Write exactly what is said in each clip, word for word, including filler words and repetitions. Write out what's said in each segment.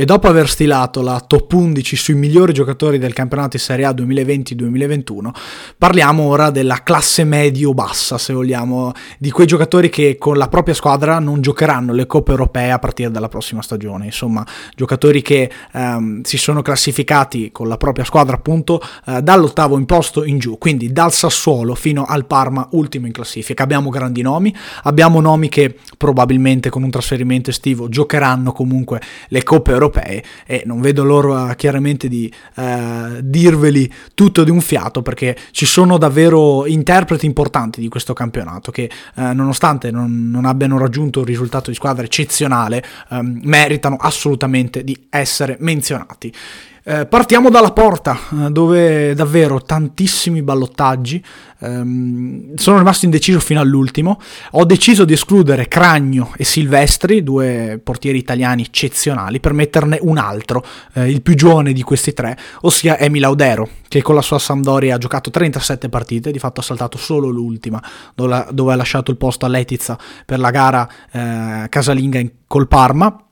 e dopo aver stilato la top undici sui migliori giocatori del campionato di Serie A duemilaventi duemilaventuno, parliamo ora della classe medio-bassa, se vogliamo, di quei giocatori che con la propria squadra non giocheranno le coppe europee a partire dalla prossima stagione. Insomma, giocatori che ehm, si sono classificati con la propria squadra appunto eh, dall'ottavo in posto in giù, quindi dal Sassuolo fino al Parma, ultimo in classifica. Abbiamo grandi nomi, abbiamo nomi che probabilmente con un trasferimento estivo giocheranno comunque le coppe europee, e non vedo l'ora chiaramente di eh, dirveli tutto di un fiato, perché ci sono davvero interpreti importanti di questo campionato che eh, nonostante non, non abbiano raggiunto un risultato di squadra eccezionale eh, meritano assolutamente di essere menzionati. Eh, partiamo dalla porta, dove davvero tantissimi ballottaggi, ehm, sono rimasto indeciso fino all'ultimo. Ho deciso di escludere Cragno e Silvestri, due portieri italiani eccezionali, per metterne un altro, eh, il più giovane di questi tre, ossia Emil Audero, che con la sua Sampdoria ha giocato trentasette partite, di fatto ha saltato solo l'ultima, dove ha lasciato il posto a Letizia per la gara eh, casalinga in, col Parma.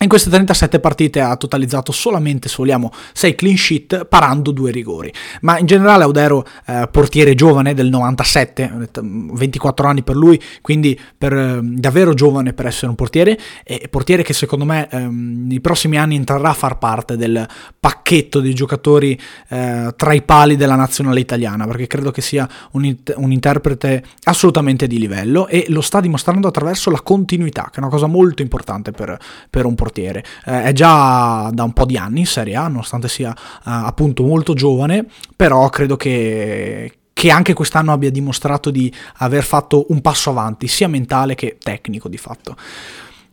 In queste trentasette partite ha totalizzato solamente, se vogliamo, sei clean sheet, parando due rigori. Ma in generale Audero, eh, portiere giovane del novantasette, ventiquattro anni per lui, quindi per, eh, davvero giovane per essere un portiere, e portiere che secondo me eh, nei prossimi anni entrerà a far parte del pacchetto dei giocatori eh, tra i pali della nazionale italiana, perché credo che sia un, it- un interprete assolutamente di livello, e lo sta dimostrando attraverso la continuità, che è una cosa molto importante per, per un portiere. Eh, è già da un po' di anni in Serie A, nonostante sia eh, appunto molto giovane, però credo che, che anche quest'anno abbia dimostrato di aver fatto un passo avanti, sia mentale che tecnico di fatto.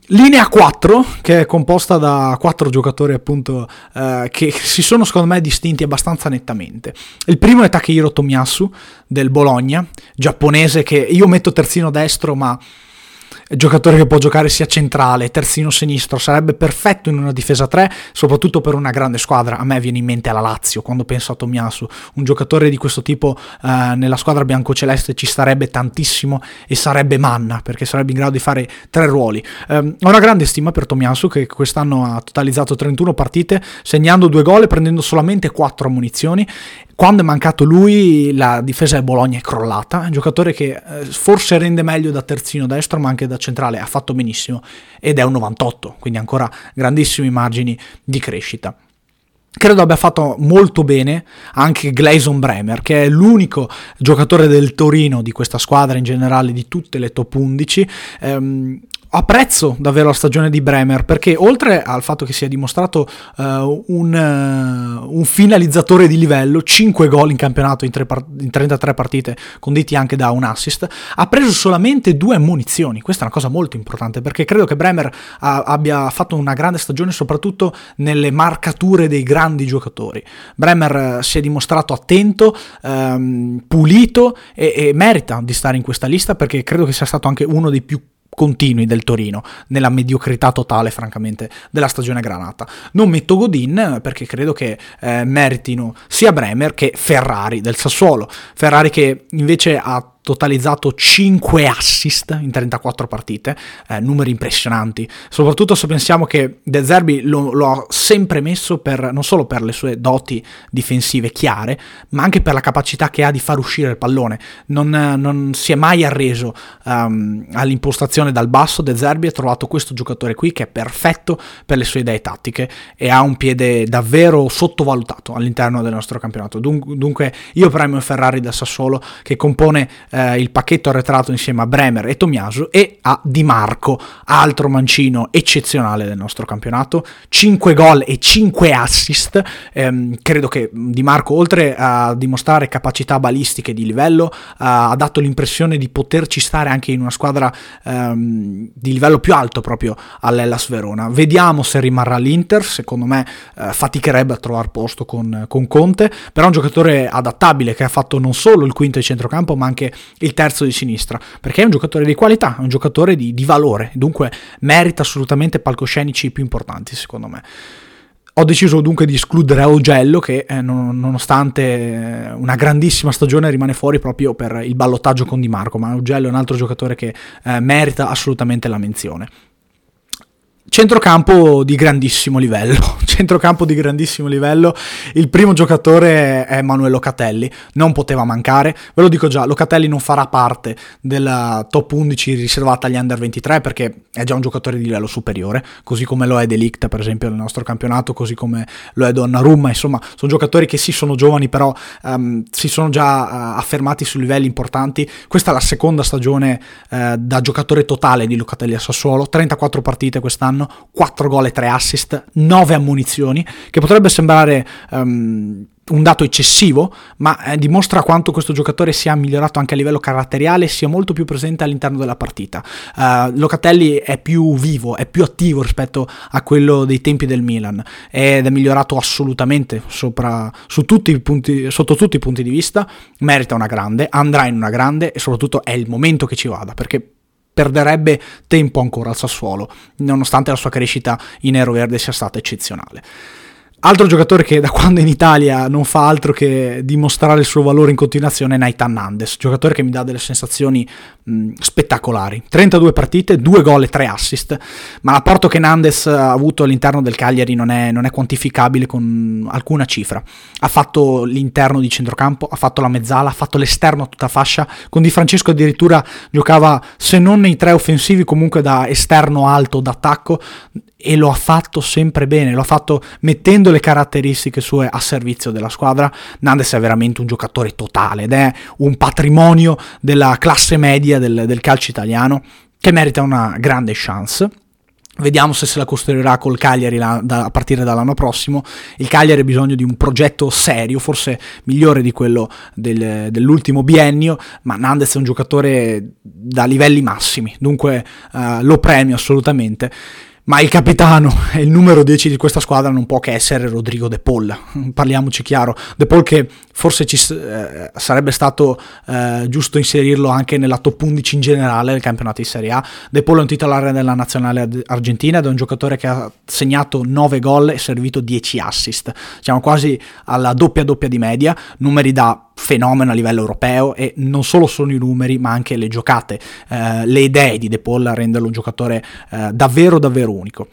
Linea quattro, che è composta da quattro giocatori appunto eh, che si sono secondo me distinti abbastanza nettamente. Il primo è Takehiro Tomiyasu del Bologna, giapponese, che io metto terzino destro, ma giocatore che può giocare sia centrale, terzino sinistro, sarebbe perfetto in una difesa tre, soprattutto per una grande squadra. A me viene in mente la Lazio quando penso a Tomiyasu, un giocatore di questo tipo eh, nella squadra biancoceleste ci starebbe tantissimo, e sarebbe manna, perché sarebbe in grado di fare tre ruoli. Ho eh, una grande stima per Tomiyasu, che quest'anno ha totalizzato trentuno partite, segnando due gol e prendendo solamente quattro ammonizioni. Quando è mancato lui, la difesa del Bologna è crollata. È un giocatore che eh, forse rende meglio da terzino destro, ma anche da centrale ha fatto benissimo, ed è un novantotto, quindi ancora grandissimi margini di crescita. Credo abbia fatto molto bene anche Gleison Bremer, che è l'unico giocatore del Torino di questa squadra, in generale di tutte le top undici. Ehm, Apprezzo davvero la stagione di Bremer, perché oltre al fatto che si è dimostrato uh, un, uh, un finalizzatore di livello, cinque gol in campionato in, tre par- in trentatré partite, conditi anche da un assist, ha preso solamente due ammonizioni. Questa è una cosa molto importante, perché credo che Bremer a- abbia fatto una grande stagione soprattutto nelle marcature dei grandi giocatori. Bremer uh, si è dimostrato attento, um, pulito e-, e merita di stare in questa lista, perché credo che sia stato anche uno dei più continui del Torino nella mediocrità totale, francamente, della stagione granata. Non metto Godin, perché credo che eh, meritino sia Bremer che Ferrari del Sassuolo. Ferrari che invece ha totalizzato cinque assist in trentaquattro partite, eh, numeri impressionanti, soprattutto se pensiamo che De Zerbi lo, lo ha sempre messo per, non solo per le sue doti difensive chiare, ma anche per la capacità che ha di far uscire il pallone. Non, non si è mai arreso um, all'impostazione dal basso. De Zerbi ha trovato questo giocatore qui che è perfetto per le sue idee tattiche e ha un piede davvero sottovalutato all'interno del nostro campionato. Dunque io premio Ferrari da Sassuolo, che compone Uh, il pacchetto arretrato insieme a Bremer e Tomiyasu, e a Di Marco, altro mancino eccezionale del nostro campionato, cinque gol e cinque assist. Um, credo che Di Marco, oltre a dimostrare capacità balistiche di livello, uh, ha dato l'impressione di poterci stare anche in una squadra um, di livello più alto, proprio all'Hellas Verona. Vediamo se rimarrà l'Inter, secondo me uh, faticherebbe a trovare posto con, con Conte, però è un giocatore adattabile, che ha fatto non solo il quinto di centrocampo ma anche il terzo di sinistra, perché è un giocatore di qualità, è un giocatore di, di valore, dunque merita assolutamente palcoscenici più importanti, secondo me. Ho deciso dunque di escludere Augello, che eh, non, nonostante una grandissima stagione rimane fuori proprio per il ballottaggio con Di Marco, ma Augello è un altro giocatore che eh, merita assolutamente la menzione. Centrocampo di grandissimo livello, centrocampo di grandissimo livello, il primo giocatore è Emanuele Locatelli, non poteva mancare, ve lo dico già, Locatelli non farà parte della top undici riservata agli under ventitré perché è già un giocatore di livello superiore, così come lo è De Ligt per esempio nel nostro campionato, così come lo è Donnarumma, insomma sono giocatori che sì sono giovani però um, si sono già uh, affermati su livelli importanti. Questa è la seconda stagione uh, da giocatore totale di Locatelli a Sassuolo, trentaquattro partite quest'anno, quattro gol e tre assist, nove ammunizioni, che potrebbe sembrare um, un dato eccessivo, ma eh, dimostra quanto questo giocatore sia migliorato anche a livello caratteriale, sia molto più presente all'interno della partita. Uh, Locatelli è più vivo, è più attivo rispetto a quello dei tempi del Milan ed è migliorato assolutamente sopra, su tutti i punti, sotto tutti i punti di vista, merita una grande, andrà in una grande e soprattutto è il momento che ci vada, perché perderebbe tempo ancora al Sassuolo, nonostante la sua crescita in nero-verde sia stata eccezionale. Altro giocatore che da quando è in Italia non fa altro che dimostrare il suo valore in continuazione è Nahitan Nández, giocatore che mi dà delle sensazioni mh, spettacolari. trentadue partite, due gol e tre assist, ma l'apporto che Nández ha avuto all'interno del Cagliari non è, non è quantificabile con alcuna cifra. Ha fatto l'interno di centrocampo, ha fatto la mezzala, ha fatto l'esterno a tutta fascia, con Di Francesco addirittura giocava se non nei tre offensivi comunque da esterno alto d'attacco, e lo ha fatto sempre bene, lo ha fatto mettendo le caratteristiche sue a servizio della squadra. Nández è veramente un giocatore totale ed è un patrimonio della classe media del, del calcio italiano che merita una grande chance. Vediamo se se la costruirà col Cagliari la, da, a partire dall'anno prossimo. Il Cagliari ha bisogno di un progetto serio, forse migliore di quello del, dell'ultimo biennio, ma Nández è un giocatore da livelli massimi, dunque eh, lo premio assolutamente. Ma il capitano e il numero dieci di questa squadra non può che essere Rodrigo De Paul, parliamoci chiaro. De Paul che forse ci eh, sarebbe stato eh, giusto inserirlo anche nella top undici in generale del campionato di Serie A. De Paul è un titolare della nazionale argentina ed è un giocatore che ha segnato nove gol e servito dieci assist. Siamo quasi alla doppia doppia di media, numeri da fenomeno a livello europeo, e non solo sono i numeri ma anche le giocate, eh, le idee di De Paul a renderlo un giocatore eh, davvero davvero unico.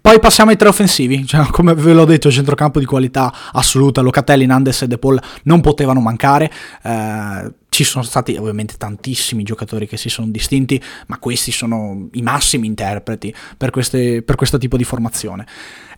Poi passiamo ai tre offensivi, cioè, come ve l'ho detto, centrocampo di qualità assoluta, Locatelli, Nández e De Paul non potevano mancare. eh, Ci sono stati ovviamente tantissimi giocatori che si sono distinti, ma questi sono i massimi interpreti per, queste, per questo tipo di formazione.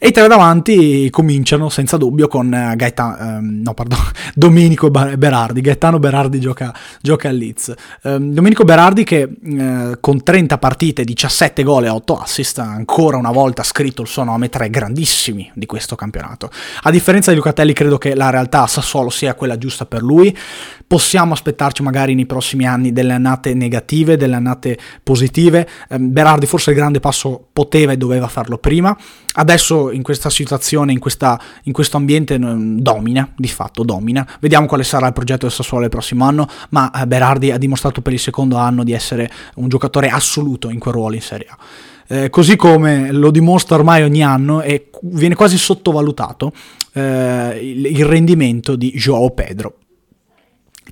E i tre davanti cominciano senza dubbio con Gaeta, ehm, no, pardon, Domenico Berardi. Gaetano Berardi gioca, gioca al Leeds. Ehm, Domenico Berardi che eh, con trenta partite, diciassette gol e otto assist, ancora una volta ha scritto il suo nome tra i grandissimi di questo campionato. A differenza di Locatelli, credo che la realtà a Sassuolo sia quella giusta per lui. Possiamo aspettare magari nei prossimi anni delle annate negative, delle annate positive. Berardi forse il grande passo poteva e doveva farlo prima, adesso in questa situazione, in, questa, in questo ambiente domina, di fatto domina. Vediamo quale sarà il progetto del Sassuolo il prossimo anno, ma Berardi ha dimostrato per il secondo anno di essere un giocatore assoluto in quel ruolo in Serie A. Eh, così come lo dimostra ormai ogni anno e viene quasi sottovalutato eh, il, il rendimento di João Pedro.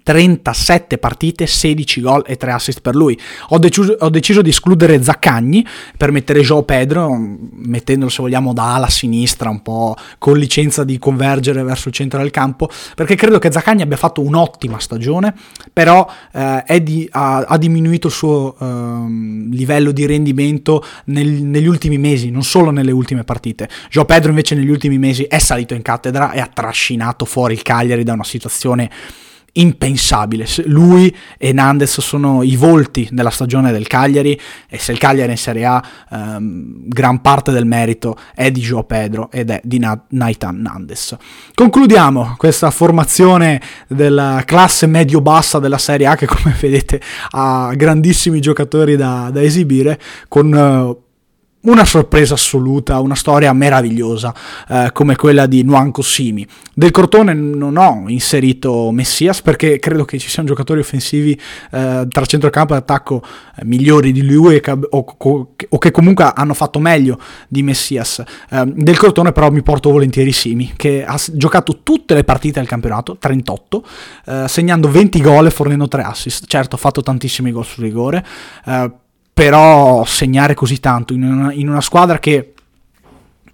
trentasette partite, sedici gol e tre assist per lui. Ho deciso, ho deciso di escludere Zaccagni per mettere João Pedro, mettendolo se vogliamo da ala sinistra, un po' con licenza di convergere verso il centro del campo, perché credo che Zaccagni abbia fatto un'ottima stagione, però eh, è di, ha, ha diminuito il suo eh, livello di rendimento nel, negli ultimi mesi, non solo nelle ultime partite. João Pedro invece negli ultimi mesi è salito in cattedra e ha trascinato fuori il Cagliari da una situazione impensabile. Lui e Nández sono i volti della stagione del Cagliari, e se il Cagliari è in Serie A ehm, gran parte del merito è di João Pedro ed è di Na- Nahitan Nández. Concludiamo questa formazione della classe medio-bassa della Serie A, che come vedete ha grandissimi giocatori da, da esibire, con eh, una sorpresa assoluta, una storia meravigliosa eh, come quella di Nwankwo Simy. Del Crotone non ho inserito Messias perché credo che ci siano giocatori offensivi eh, tra centrocampo e attacco eh, migliori di lui, e che, o, o che comunque hanno fatto meglio di Messias. Eh, del Crotone però mi porto volentieri Simy, che ha giocato tutte le partite del campionato, trentotto, eh, segnando venti gol e fornendo tre assist. Certo, ha fatto tantissimi gol sul rigore, eh, però segnare così tanto in una, in una squadra che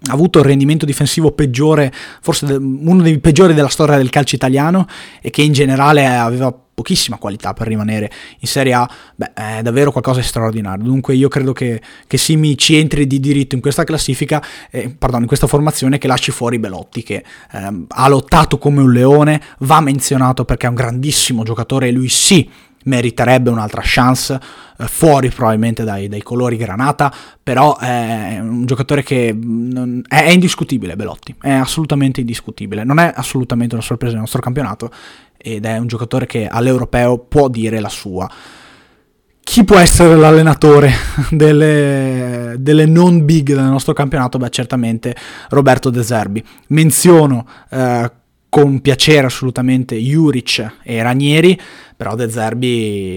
ha avuto il rendimento difensivo peggiore, forse uno dei peggiori della storia del calcio italiano, e che in generale aveva pochissima qualità per rimanere in Serie A, beh, è davvero qualcosa di straordinario. Dunque io credo che, che Simy ci entri di diritto in questa classifica, eh, pardon, in questa formazione, che lasci fuori Belotti, che eh, ha lottato come un leone, va menzionato perché è un grandissimo giocatore e lui sì meriterebbe un'altra chance, eh, fuori probabilmente dai, dai colori granata, però è un giocatore che non, è, è indiscutibile. Belotti è assolutamente indiscutibile, non è assolutamente una sorpresa del nostro campionato ed è un giocatore che all'europeo può dire la sua. Chi può essere l'allenatore delle, delle non big del nostro campionato? Beh, certamente Roberto De Zerbi. Menziono eh, con piacere assolutamente Juric e Ranieri, però De Zerbi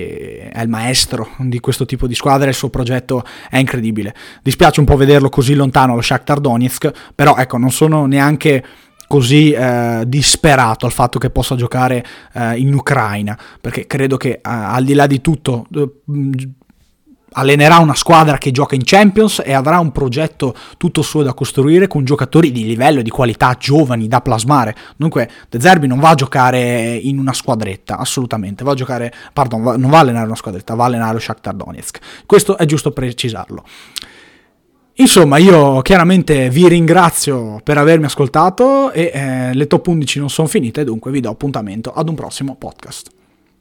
è il maestro di questo tipo di squadra e il suo progetto è incredibile. Dispiace un po' vederlo così lontano allo Shakhtar Donetsk, però ecco, non sono neanche così eh, disperato al fatto che possa giocare eh, in Ucraina, perché credo che eh, al di là di tutto eh, allenerà una squadra che gioca in Champions e avrà un progetto tutto suo da costruire, con giocatori di livello e di qualità giovani da plasmare. Dunque De Zerbi non va a giocare in una squadretta, assolutamente, va a giocare, pardon, va, non va a allenare una squadretta, va a allenare lo Shakhtar Donetsk. Questo è giusto precisarlo. Insomma, io chiaramente vi ringrazio per avermi ascoltato e eh, le top undici non sono finite, dunque vi do appuntamento ad un prossimo podcast.